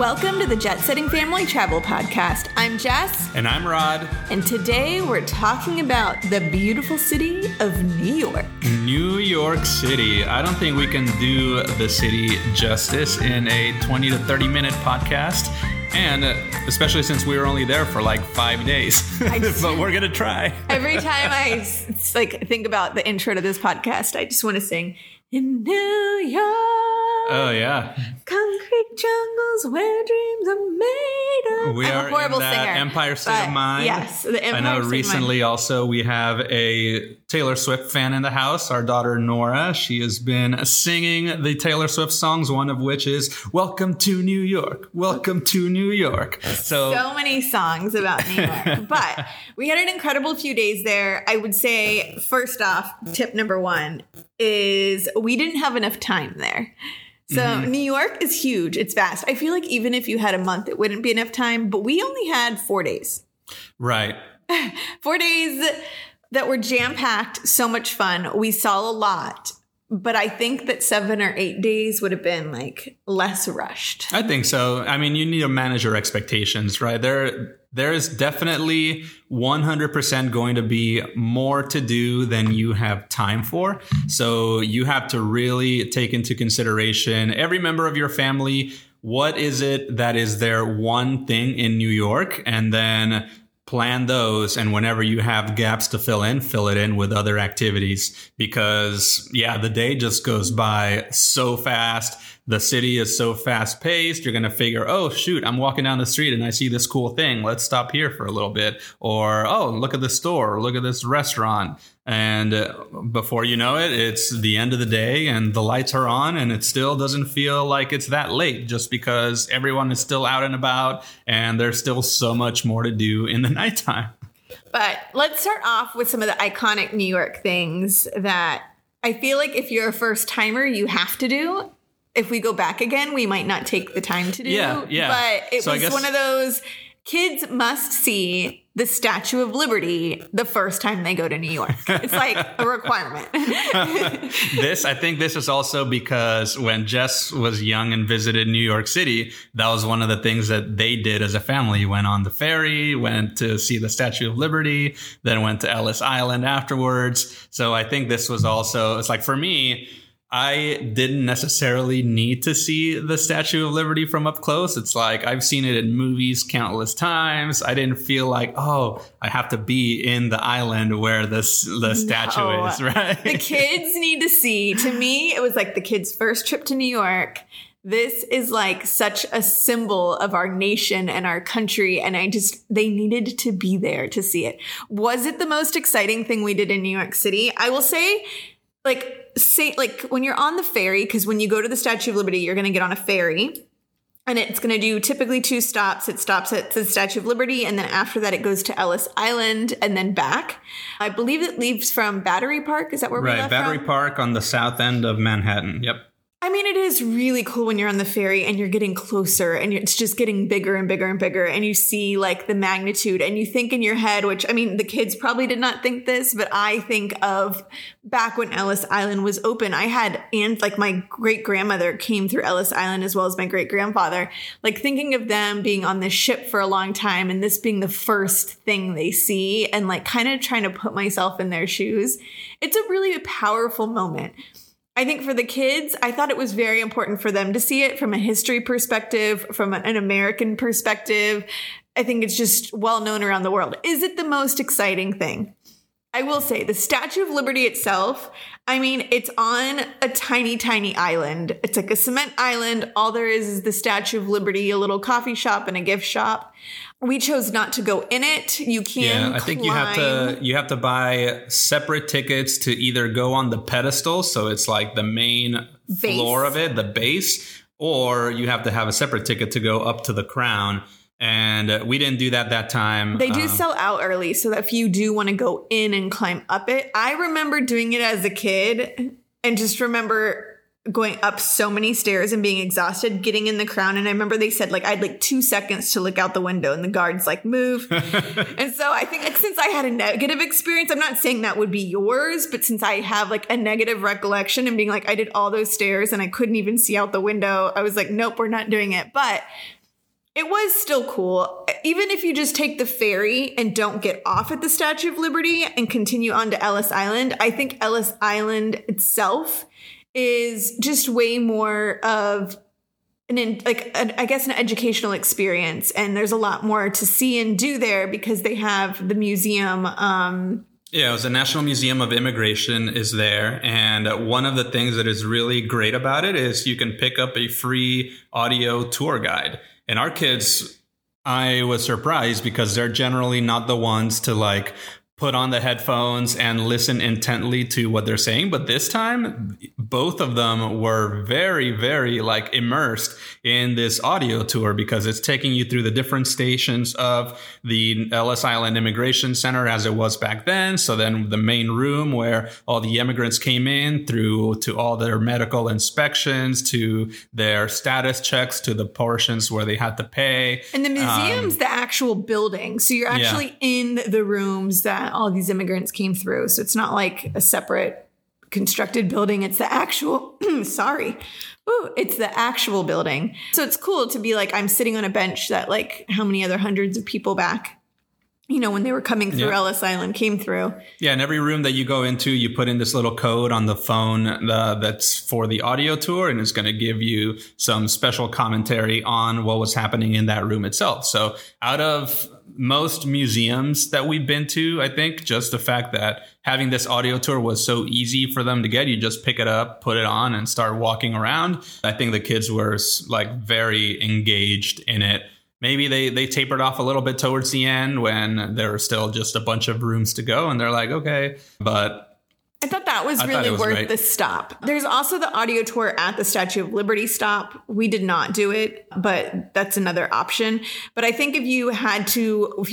Welcome to the Jet Setting Family Travel Podcast. I'm Jess. And I'm Rod. And today we're talking about the beautiful city of New York. New York City. I don't think we can do the city justice in a 20 to 30 minute podcast. And especially since we were only there for like 5 days, but we're going to try. Every time I think about the intro to this podcast, I just want to sing, "In New York." Oh, yeah. "Concrete jungles where dreams are made of." We are a horrible in that singer, Empire State of Mind. Yes, the Empire State of Mind. I know recently also we have a Taylor Swift fan in the house, our daughter Nora. She has been singing the Taylor Swift songs, one of which is "Welcome to New York, Welcome to New York." So many songs about New York. But we had an incredible few days there. I would say, first off, tip number one is we didn't have enough time there. So New York is huge. It's vast. I feel like even if you had a month, it wouldn't be enough time. But we only had 4 days. Right. 4 days that were jam-packed. So much fun. We saw a lot. But I think that 7 or 8 days would have been like less rushed. I think so. I mean, you need to manage your expectations, right? There is definitely 100% going to be more to do than you have time for. So you have to really take into consideration every member of your family. What is it that is their one thing in New York? And then plan those, and whenever you have gaps to fill it in with other activities, because the day just goes by so fast. The city is so fast paced. You're going to figure, oh, shoot, I'm walking down the street and I see this cool thing. Let's stop here for a little bit. Or, oh, look at this store. Or, look at this restaurant. And before you know it, it's the end of the day and the lights are on, and it still doesn't feel like it's that late just because everyone is still out and about and there's still so much more to do in the nighttime. But let's start off with some of the iconic New York things that I feel like if you're a first timer, you have to do. If we go back again, we might not take the time to do. Yeah. But it was one of those kids must see the Statue of Liberty the first time they go to New York. It's like a requirement. I think this is also because when Jess was young and visited New York City, that was one of the things that they did as a family. Went on the ferry, went to see the Statue of Liberty, then went to Ellis Island afterwards. So I think this was also, it's like for me, I didn't necessarily need to see the Statue of Liberty from up close. It's like I've seen it in movies countless times. I didn't feel like, oh, I have to be in the island where the statue is, right? The kids need to see. To me, it was like the kids' first trip to New York. This is like such a symbol of our nation and our country. And they needed to be there to see it. Was it the most exciting thing we did in New York City? I will say, like when you're on the ferry, because when you go to the Statue of Liberty, you're going to get on a ferry and it's going to do typically 2 stops. It stops at the Statue of Liberty. And then after that, it goes to Ellis Island and then back. I believe it leaves from Battery Park. Is that where we left Battery from? Park on the south end of Manhattan. Yep. I mean, it is really cool when you're on the ferry and you're getting closer and it's just getting bigger and bigger and bigger. And you see like the magnitude and you think in your head, which I mean, the kids probably did not think this, but I think of back when Ellis Island was open, my great grandmother came through Ellis Island as well as my great grandfather, like thinking of them being on this ship for a long time and this being the first thing they see and like kind of trying to put myself in their shoes. It's a really powerful moment. I think for the kids, I thought it was very important for them to see it from a history perspective, from an American perspective. I think it's just well known around the world. Is it the most exciting thing? I will say the Statue of Liberty itself, I mean, it's on a tiny, tiny island. It's like a cement island. All there is the Statue of Liberty, a little coffee shop and a gift shop. We chose not to go in it. You can I think climb. you have to buy separate tickets to either go on the pedestal. So it's like the main floor of it, the base, or you have to have a separate ticket to go up to the crown. And we didn't do that time. They do sell out early. So if you do want to go in and climb up it, I remember doing it as a kid and just remember going up so many stairs and being exhausted, getting in the crown. And I remember they said like, I'd like 2 seconds to look out the window and the guards like move. And so I think like, since I had a negative experience, I'm not saying that would be yours, but since I have like a negative recollection and being like, I did all those stairs and I couldn't even see out the window. I was like, nope, we're not doing it. But It was still cool. Even if you just take the ferry and don't get off at the Statue of Liberty and continue on to Ellis Island, I think Ellis Island itself is just way more of an educational experience. And there's a lot more to see and do there because they have the museum. It was the National Museum of Immigration is there. And one of the things that is really great about it is you can pick up a free audio tour guide. And our kids, I was surprised because they're generally not the ones to like put on the headphones and listen intently to what they're saying. But this time, both of them were very, very like immersed in this audio tour because it's taking you through the different stations of the Ellis Island Immigration Center as it was back then. So then the main room where all the immigrants came in through to all their medical inspections, to their status checks, to the portions where they had to pay. And the museum's the actual building. So you're actually in the rooms that all these immigrants came through. So it's not like a separate constructed building. It's the actual, it's the actual building. So it's cool to be like, I'm sitting on a bench that like how many other hundreds of people back, you know, when they were coming through Ellis Island came through. Yeah. And every room that you go into, you put in this little code on the phone that's for the audio tour. And it's going to give you some special commentary on what was happening in that room itself. So out of most museums that we've been to, I think just the fact that having this audio tour was so easy for them to get, you just pick it up, put it on and start walking around. I think the kids were like very engaged in it. Maybe they tapered off a little bit towards the end when there were still just a bunch of rooms to go and they're like, okay, but I thought that was really worth the stop. There's also the audio tour at the Statue of Liberty stop. We did not do it, but that's another option. But I think if you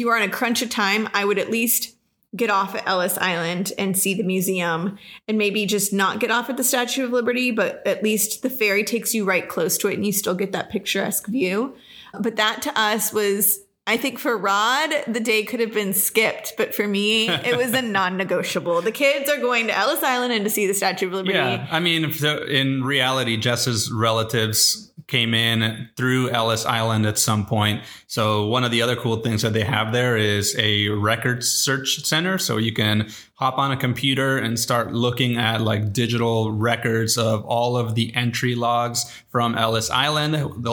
were on a crunch of time, I would at least get off at Ellis Island and see the museum and maybe just not get off at the Statue of Liberty, but at least the ferry takes you right close to it and you still get that picturesque view. But that to us was, I think for Rod, the day could have been skipped, but for me, it was a non-negotiable. The kids are going to Ellis Island and to see the Statue of Liberty. Yeah, I mean, so in reality, Jess's relatives came in through Ellis Island at some point. So one of the other cool things that they have there is a record search center. So you can hop on a computer and start looking at like digital records of all of the entry logs from Ellis Island. They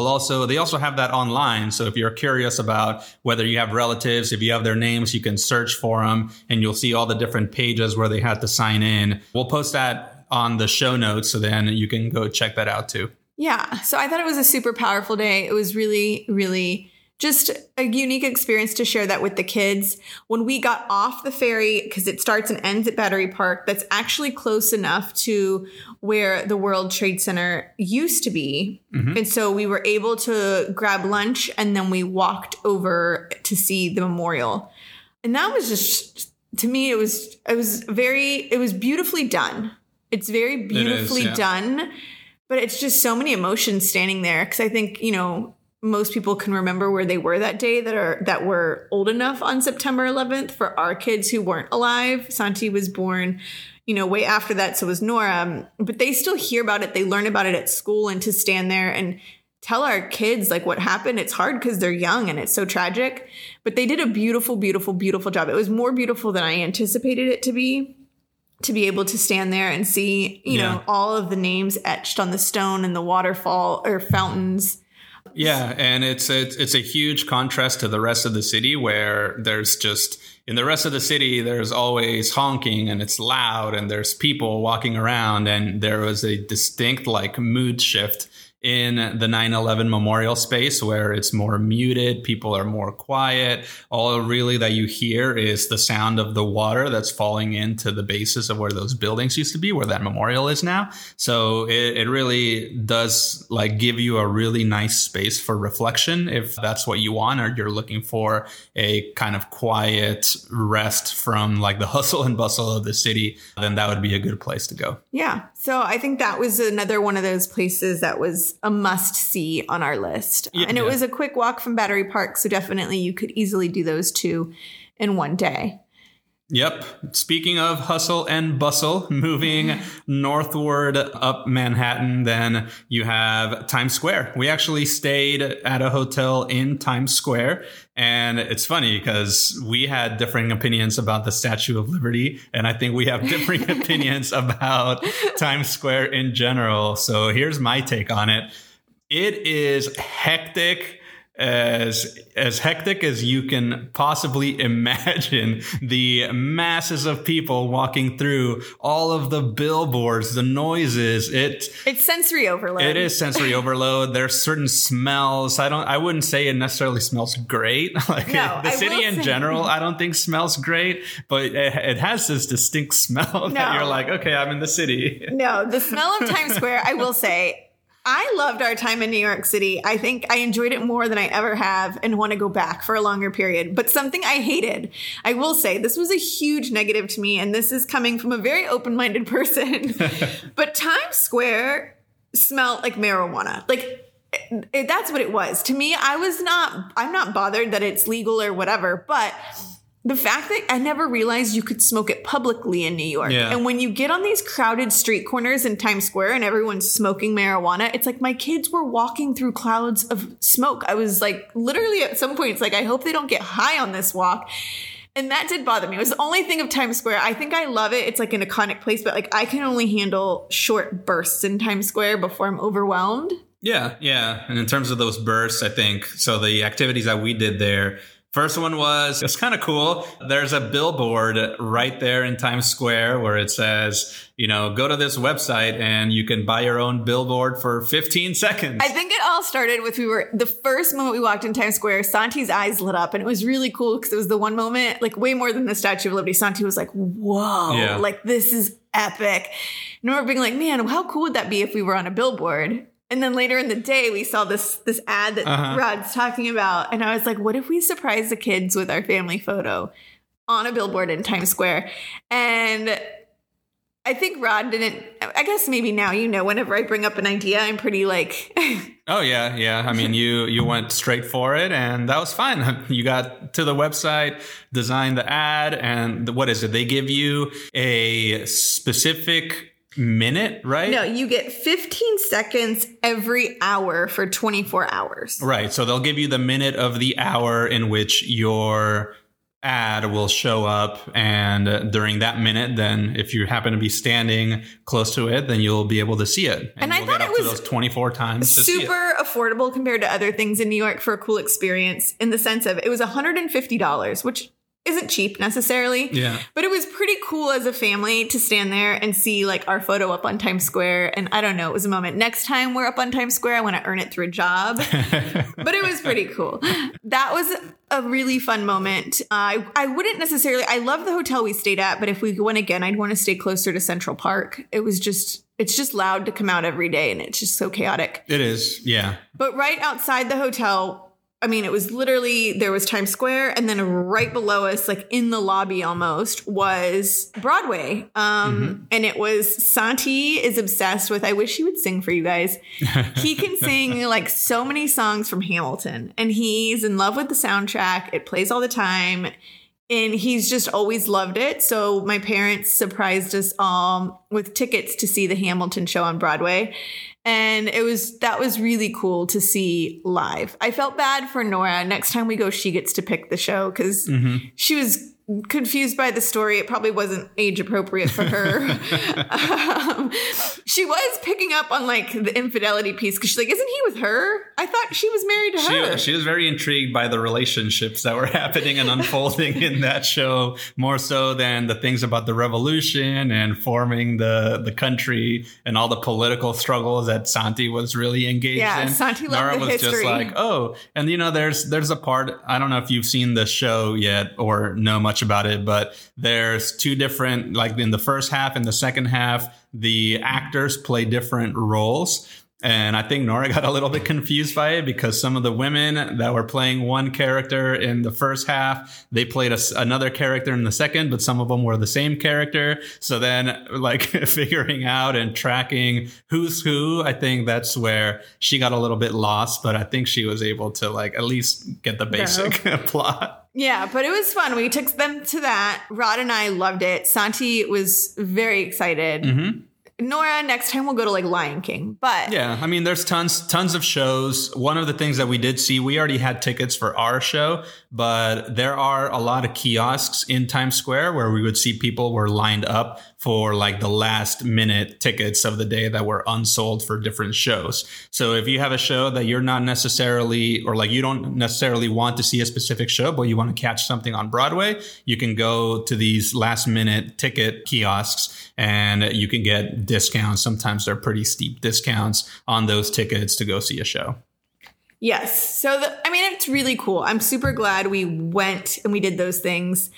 also have that online. So if you're curious about whether you have relatives, if you have their names, you can search for them and you'll see all the different pages where they had to sign in. We'll post that on the show notes. So then you can go check that out too. Yeah. So I thought it was a super powerful day. It was really, really just a unique experience to share that with the kids. When we got off the ferry, because it starts and ends at Battery Park, that's actually close enough to where the World Trade Center used to be. Mm-hmm. And so we were able to grab lunch and then we walked over to see the memorial. And that was just, to me, it was beautifully done. It's very beautifully done. But it's just so many emotions standing there because I think, you know, most people can remember where they were that day that were old enough on September 11th. For our kids who weren't alive, Santi was born, you know, way after that. So was Nora. But they still hear about it. They learn about it at school, and to stand there and tell our kids like what happened. It's hard because they're young and it's so tragic. But they did a beautiful, beautiful, beautiful job. It was more beautiful than I anticipated it to be. To be able to stand there and see, you know, all of the names etched on the stone and the waterfall or fountains. Yeah. And it's a huge contrast to the rest of the city where there's just in the rest of the city, there's always honking and it's loud and there's people walking around. And there was a distinct like mood shift in the 9/11 memorial space where it's more muted, people are more quiet. All really that you hear is the sound of the water that's falling into the basis of where those buildings used to be, where that memorial is now. So it really does like give you a really nice space for reflection if that's what you want, or you're looking for a kind of quiet rest from like the hustle and bustle of the city, then that would be a good place to go. Yeah. So I think that was another one of those places that was a must see on our list. And it was a quick walk from Battery Park. So definitely you could easily do those two in one day. Yep. Speaking of hustle and bustle, moving northward up Manhattan, then you have Times Square. We actually stayed at a hotel in Times Square. And it's funny because we had differing opinions about the Statue of Liberty. And I think we have differing opinions about Times Square in general. So here's my take on it. It is hectic. As hectic as you can possibly imagine, the masses of people walking through, all of the billboards, the noises, it's sensory overload. It is sensory overload. There's certain smells. I wouldn't say it necessarily smells great. Like no, the city in general, I don't think smells great, but it has this distinct smell that you're like, okay, I'm in the city. No, the smell of Times Square, I will say. I loved our time in New York City. I think I enjoyed it more than I ever have and want to go back for a longer period. But something I hated, I will say, this was a huge negative to me, and this is coming from a very open-minded person. But Times Square smelled like marijuana. Like, that's what it was. To me, I'm not bothered that it's legal or whatever, but the fact that I never realized you could smoke it publicly in New York. Yeah. And when you get on these crowded street corners in Times Square and everyone's smoking marijuana, it's like my kids were walking through clouds of smoke. I was like, literally at some point, it's like, I hope they don't get high on this walk. And that did bother me. It was the only thing of Times Square. I think I love it. It's like an iconic place, but like I can only handle short bursts in Times Square before I'm overwhelmed. Yeah, yeah. And in terms of those bursts, I think, so the activities that we did there, first one was, it's kind of cool. There's a billboard right there in Times Square where it says, you know, go to this website and you can buy your own billboard for 15 seconds. I think it all started with the first moment we walked in Times Square, Santi's eyes lit up and it was really cool because it was the one moment, like way more than the Statue of Liberty, Santi was like, whoa, yeah. Like this is epic. And I remember being like, man, how cool would that be if we were on a billboard? And then later in the day, we saw this ad that Rod's talking about. And I was like, what if we surprise the kids with our family photo on a billboard in Times Square? And I think Rod didn't, I guess maybe now, you know, whenever I bring up an idea, I'm pretty like... Oh, yeah. Yeah. I mean, you went straight for it and that was fine. You got to the website, designed the ad, and what is it? They give you a specific... minute, right? No, you get 15 seconds every hour for 24 hours. Right. So they'll give you the minute of the hour in which your ad will show up. And during that minute, then if you happen to be standing close to it, then you'll be able to see it. And I thought it was those 24 times super affordable compared to other things in New York for a cool experience, in the sense of it was $150, which isn't cheap necessarily, yeah. But it was pretty cool as a family to stand there and see like our photo up on Times Square. And I don't know, it was a moment. Next time we're up on Times Square, I want to earn it through a job, but it was pretty cool. That was a really fun moment. I wouldn't necessarily, I love the hotel we stayed at, but if we went again, I'd want to stay closer to Central Park. It's just loud to come out every day and it's just so chaotic. It is. Yeah. But right outside the hotel, I mean, it was literally, there was Times Square, and then right below us, like in the lobby almost, was Broadway. And it was, Santi is obsessed with, I wish he would sing for you guys. He can sing like so many songs from Hamilton, and he's in love with the soundtrack. It plays all the time. And he's just always loved it. So my parents surprised us all with tickets to see the Hamilton show on Broadway. And that was really cool to see live. I felt bad for Nora. Next time we go, she gets to pick the show because she was confused by the story. It probably wasn't age appropriate for her. She was picking up on like the infidelity piece because she's like, isn't he with her? I thought she was married to her. She was very intrigued by the relationships that were happening and unfolding in that show, more so than the things about the revolution and forming the country and all the political struggles that Santi was really engaged in. Santi loved Nora was history. Just like, oh, and you know, there's a part, I don't know if you've seen the show yet or know much about it, but there's two different, like in the first half and the second half, the actors play different roles. And I think Nora got a little bit confused by it because some of the women that were playing one character in the first half, they played another character in the second, but some of them were the same character. So then like figuring out and tracking who's who, I think that's where she got a little bit lost, but I think she was able to like at least get the basic plot. Yeah, but it was fun. We took them to that. Rod and I loved it. Santi was very excited. Mm-hmm. Nora, next time we'll go to like Lion King. But yeah, I mean, there's tons of shows. One of the things that we did see, we already had tickets for our show, but there are a lot of kiosks in Times Square where we would see people were lined up for like the last minute tickets of the day that were unsold for different shows. So if you have a show that you're not necessarily, or like you don't necessarily want to see a specific show, but you want to catch something on Broadway, you can go to these last minute ticket kiosks and you can get discounts. Sometimes they're pretty steep discounts on those tickets to go see a show. Yes. So, it's really cool. I'm super glad we went and we did those things.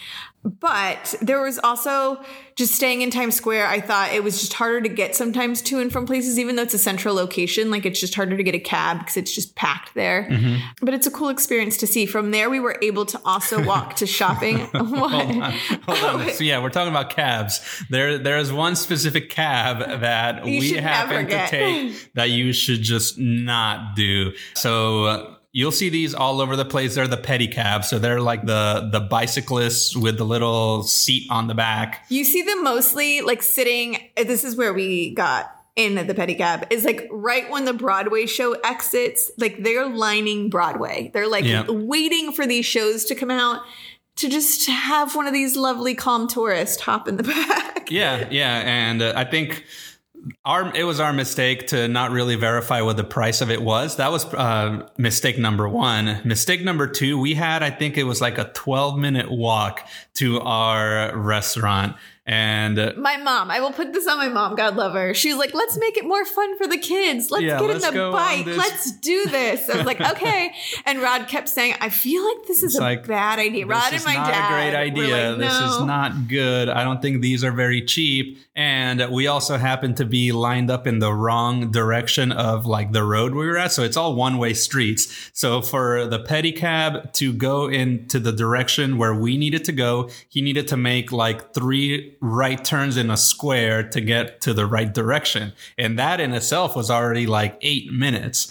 But there was also just staying in Times Square. I thought it was just harder to get sometimes to and from places, even though it's a central location. Like it's just harder to get a cab because it's just packed there. Mm-hmm. But it's a cool experience to see. From there, we were able to also walk to shopping. Hold on. So, yeah, we're talking about cabs. There is one specific cab that we happen to take that you should just not do. So you'll see these all over the place. They're the pedicabs. So they're like the bicyclists with the little seat on the back. You see them mostly like sitting. This is where we got in the pedicab, is like right when the Broadway show exits. Like they're lining Broadway. They're like waiting for these shows to come out, to just have one of these lovely calm tourists hop in the back. Yeah. Yeah. And I think it was our mistake to not really verify what the price of it was. That was mistake number one. Mistake number two, we had, I think it was like a 12-minute walk to our restaurant. And my mom, I will put this on my mom, God love her. She's like, let's make it more fun for the kids. Let's get in the bike. Let's do this. I was like, okay. And Rod kept saying, I feel like this is a bad idea. Rod and my dad. This is not a great idea. Like, no. This is not good. I don't think these are very cheap. And we also happened to be lined up in the wrong direction of like the road we were at. So it's all one-way streets. So for the pedicab to go into the direction where we needed to go, he needed to make like 3 right turns in a square to get to the right direction. And that in itself was already like 8 minutes.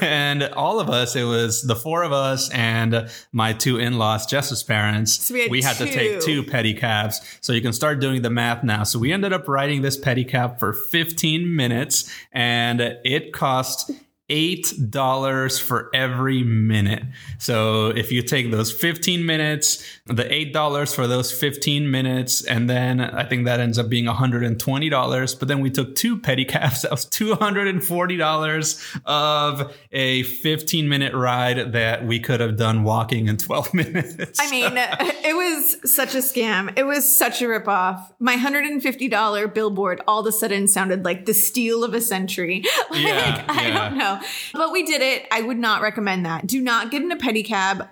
And all of us, it was the 4 of us and my 2 in-laws, Jess's parents. So we had to take 2 pedicabs. So you can start doing the math now. So we ended up riding this pedicab for 15 minutes and it cost $8 for every minute. So if you take those 15 minutes, the $8 for those 15 minutes, and then I think that ends up being $120. But then we took 2 pedicabs. That was $240 of a 15-minute ride that we could have done walking in 12 minutes. I mean, it was such a scam. It was such a ripoff. My $150 billboard all of a sudden sounded like the steal of a century. I don't know. But we did it. I would not recommend that. Do not get in a pedicab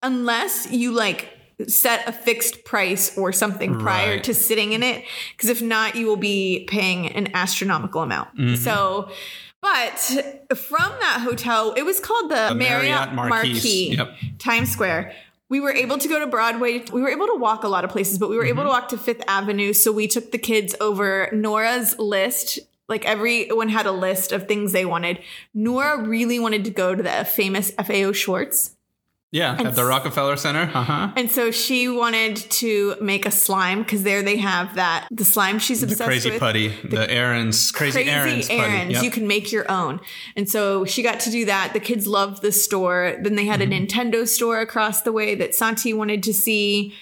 unless you like set a fixed price or something prior to sitting in it. Because if not, you will be paying an astronomical amount. Mm-hmm. So, but from that hotel, it was called the Marriott Marquis. Yep. Times Square. We were able to go to Broadway. We were able to walk a lot of places, but we were able to walk to Fifth Avenue. So we took the kids over Nora's list. Like everyone had a list of things they wanted. Nora really wanted to go to the famous FAO Schwarz. Yeah, at the Rockefeller Center. Uh-huh. And so she wanted to make a slime because there they have that, the slime she's obsessed with. The crazy putty, the Aaron's, Crazy Aaron's putty. Yep. You can make your own. And so she got to do that. The kids loved the store. Then they had a Nintendo store across the way that Santi wanted to see.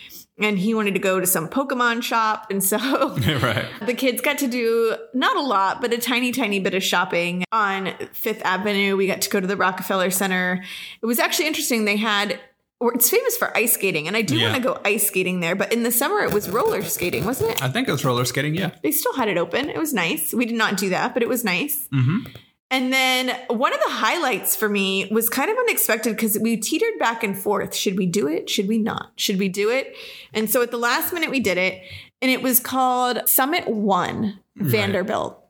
And he wanted to go to some Pokemon shop. And so the kids got to do not a lot, but a tiny, tiny bit of shopping on Fifth Avenue. We got to go to the Rockefeller Center. It was actually interesting. They had, it's famous for ice skating. And I do want to go ice skating there. But in the summer, it was roller skating, wasn't it? I think it was roller skating, yeah. They still had it open. It was nice. We did not do that, but it was nice. Mm-hmm. And then one of the highlights for me was kind of unexpected because we teetered back and forth. Should we do it? Should we not? Should we do it? And so at the last minute we did it, and it was called Summit One Vanderbilt.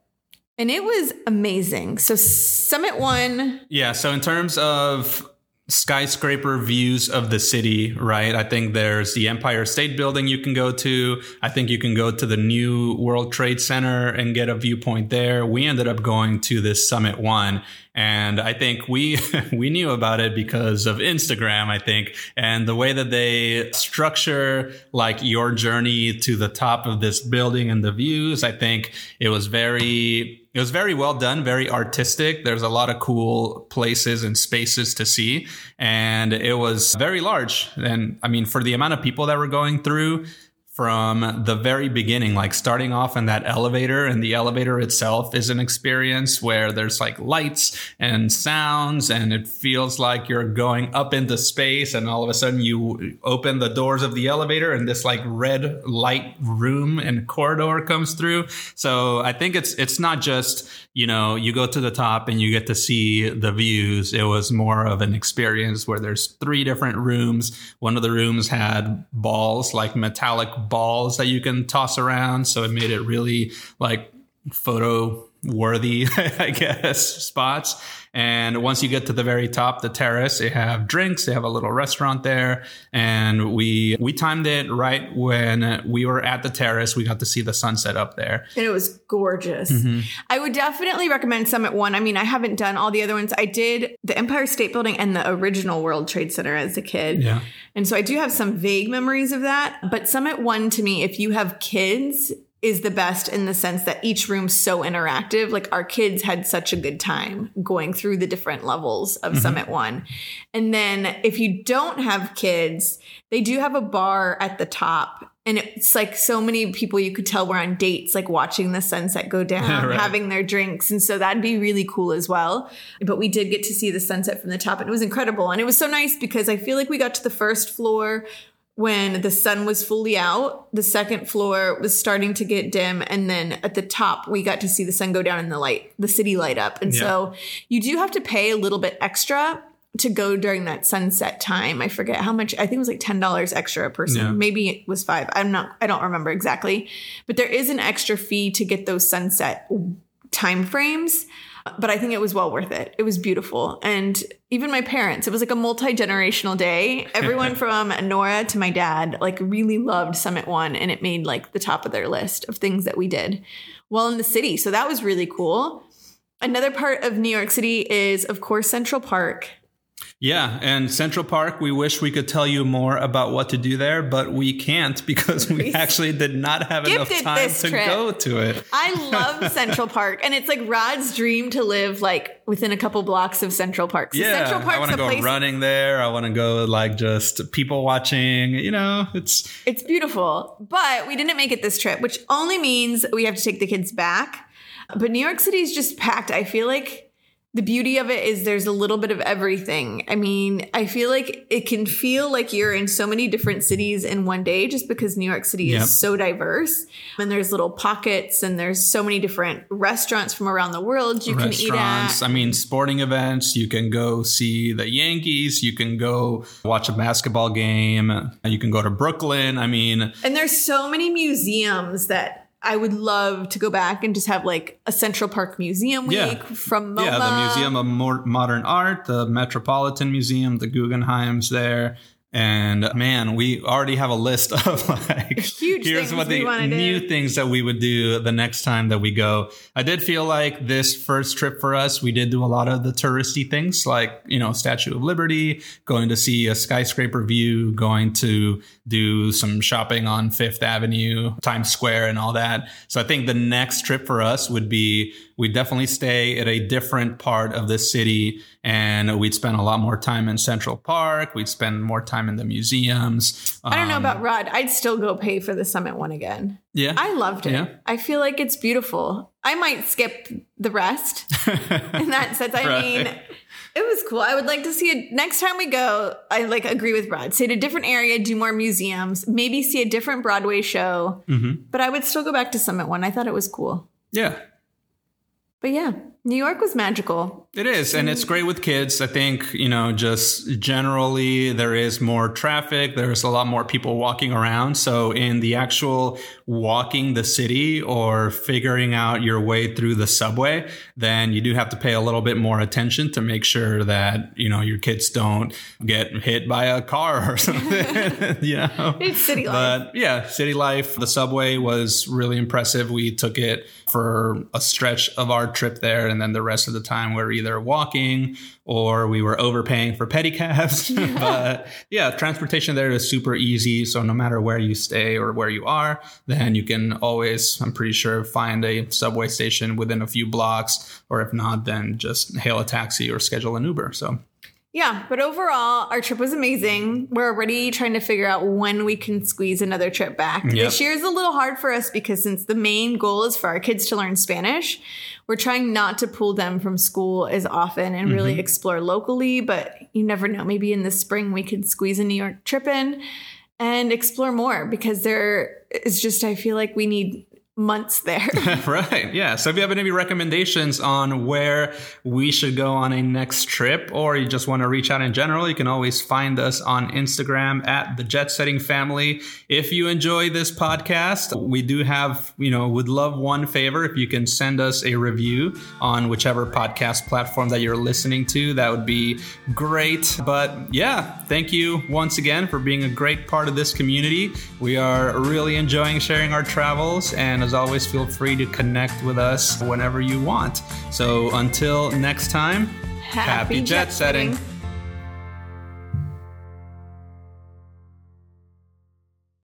And it was amazing. So Summit One. Yeah. So in terms of skyscraper views of the city, right? I think there's the Empire State Building you can go to. I think you can go to the new World Trade Center and get a viewpoint there. We ended up going to this Summit One. And I think we knew about it because of Instagram, I think, and the way that they structure like your journey to the top of this building and the views. I think it was very well done, very artistic. There's a lot of cool places and spaces to see. And it was very large. And I mean, for the amount of people that were going through, from the very beginning, like starting off in that elevator, and the elevator itself is an experience where there's like lights and sounds, and it feels like you're going up into space, and all of a sudden you open the doors of the elevator and this like red light room and corridor comes through. So I think it's not just, you know, you go to the top and you get to see the views. It was more of an experience where there's three different rooms. One of the rooms had balls, like metallic balls that you can toss around, so it made it really like photo worthy, I guess, spots. And once you get to the very top, the terrace, they have drinks, they have a little restaurant there. And we timed it right when we were at the terrace. We got to see the sunset up there. And it was gorgeous. Mm-hmm. I would definitely recommend Summit One. I mean, I haven't done all the other ones. I did the Empire State Building and the original World Trade Center as a kid. Yeah. And so I do have some vague memories of that. But Summit One, to me, if you have kids, is the best in the sense that each room's so interactive. Like, our kids had such a good time going through the different levels of mm-hmm. Summit One. And then if you don't have kids, they do have a bar at the top. And it's like so many people you could tell were on dates, like watching the sunset go down, right, having their drinks. And so that'd be really cool as well. But we did get to see the sunset from the top, and it was incredible. And it was so nice because I feel like we got to the first floor when the sun was fully out. The second floor was starting to get dim. And then at the top, we got to see the sun go down and the city light up. And so you do have to pay a little bit extra to go during that sunset time. I forget how much. I think it was like $10 extra a person. Yeah. Maybe it was $5. I don't remember exactly. But there is an extra fee to get those sunset timeframes. But I think it was well worth it. It was beautiful. And even my parents, it was like a multi-generational day. Everyone from Nora to my dad, like, really loved Summit One. And it made like the top of their list of things that we did while in the city. So that was really cool. Another part of New York City is, of course, Central Park. Yeah. And Central Park, we wish we could tell you more about what to do there, but we can't because we actually did not have enough time to go to it. I love Central Park. And it's like Rod's dream to live like within a couple blocks of Central Park. So yeah, Central Park's I want to go place running there. I want to go like just people watching, you know, it's beautiful. But we didn't make it this trip, which only means we have to take the kids back. But New York City is just packed. I feel like the beauty of it is there's a little bit of everything. I mean, I feel like it can feel like you're in so many different cities in one day just because New York City is so diverse. And there's little pockets, and there's so many different restaurants from around the world you can eat at. I mean, sporting events. You can go see the Yankees. You can go watch a basketball game. You can go to Brooklyn. I mean, and there's so many museums that I would love to go back and just have like a Central Park Museum Week from MoMA. Yeah, the Museum of Modern Art, the Metropolitan Museum, the Guggenheim's there. And man, we already have a list of like, huge here's what the new things that we would do the next time that we go. I did feel like this first trip for us, we did do a lot of the touristy things like, you know, Statue of Liberty, going to see a skyscraper view, going to do some shopping on Fifth Avenue, Times Square, and all that. So I think the next trip for us would be, we definitely stay at a different part of the city, and we'd spend a lot more time in Central Park. We'd spend more time in the museums. I don't know about Rod. I'd still go pay for the Summit One again. Yeah. I loved it. Yeah. I feel like it's beautiful. I might skip the rest in that sense. I mean, it was cool. I would like to see it next time we go. I like agree with Rod. Stay in a different area, do more museums, maybe see a different Broadway show. Mm-hmm. But I would still go back to Summit One. I thought it was cool. Yeah. But yeah, New York was magical. It is. And it's great with kids. I think, you know, just generally there is more traffic. There's a lot more people walking around. So in the actual walking the city or figuring out your way through the subway, then you do have to pay a little bit more attention to make sure that, you know, your kids don't get hit by a car or something. You know? It's city life. But yeah, city life. The subway was really impressive. We took it for a stretch of our trip there. And then the rest of the time we're either walking or we were overpaying for pedicabs. But yeah, transportation there is super easy. So no matter where you stay or where you are, then you can always, I'm pretty sure, find a subway station within a few blocks. Or if not, then just hail a taxi or schedule an Uber. So yeah, but overall, our trip was amazing. We're already trying to figure out when we can squeeze another trip back. Yep. This year is a little hard for us because since the main goal is for our kids to learn Spanish, we're trying not to pull them from school as often and really explore locally. But you never know. Maybe in the spring we could squeeze a New York trip in and explore more because there is just, I feel like we need months there. Right. Yeah. So if you have any recommendations on where we should go on a next trip, or you just want to reach out in general, you can always find us on Instagram at the Jet Setting Family. If you enjoy this podcast, we do have, would love one favor. If you can send us a review on whichever podcast platform that you're listening to, that would be great. But yeah, thank you once again for being a great part of this community. We are really enjoying sharing our travels, and as always, feel free to connect with us whenever you want. So until next time, happy jet setting.